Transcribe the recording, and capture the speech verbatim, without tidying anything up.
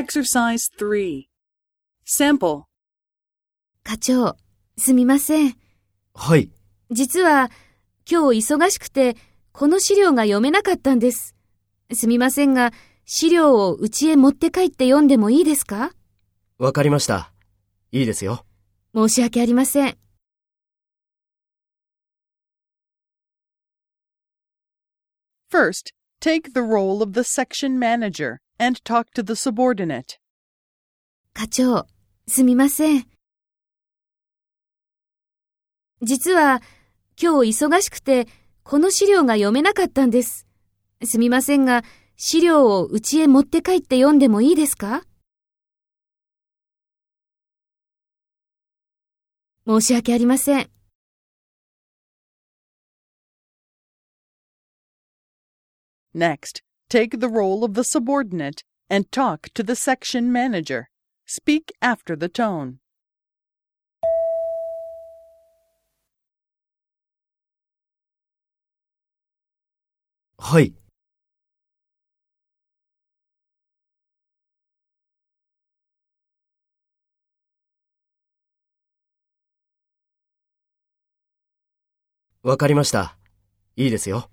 Exercise スリー Sample 課長、すみません。はい。実は、今日忙しくて、この資料が読めなかったんです。すみませんが、資料を家へ持って帰って読んでもいいですか？わかりました。いいですよ。申し訳ありません。First, take the role of the section manager and talk to the subordinate. 課長、すみません。実は、今日忙しくて、この資料が読めなかったんです。すみませんが、資料を家へ持って帰って読んでもいいですか？申し訳ありません。Next, take the role of the subordinate and talk to the section manager. Speak after the tone. はい。わかりました。いいですよ。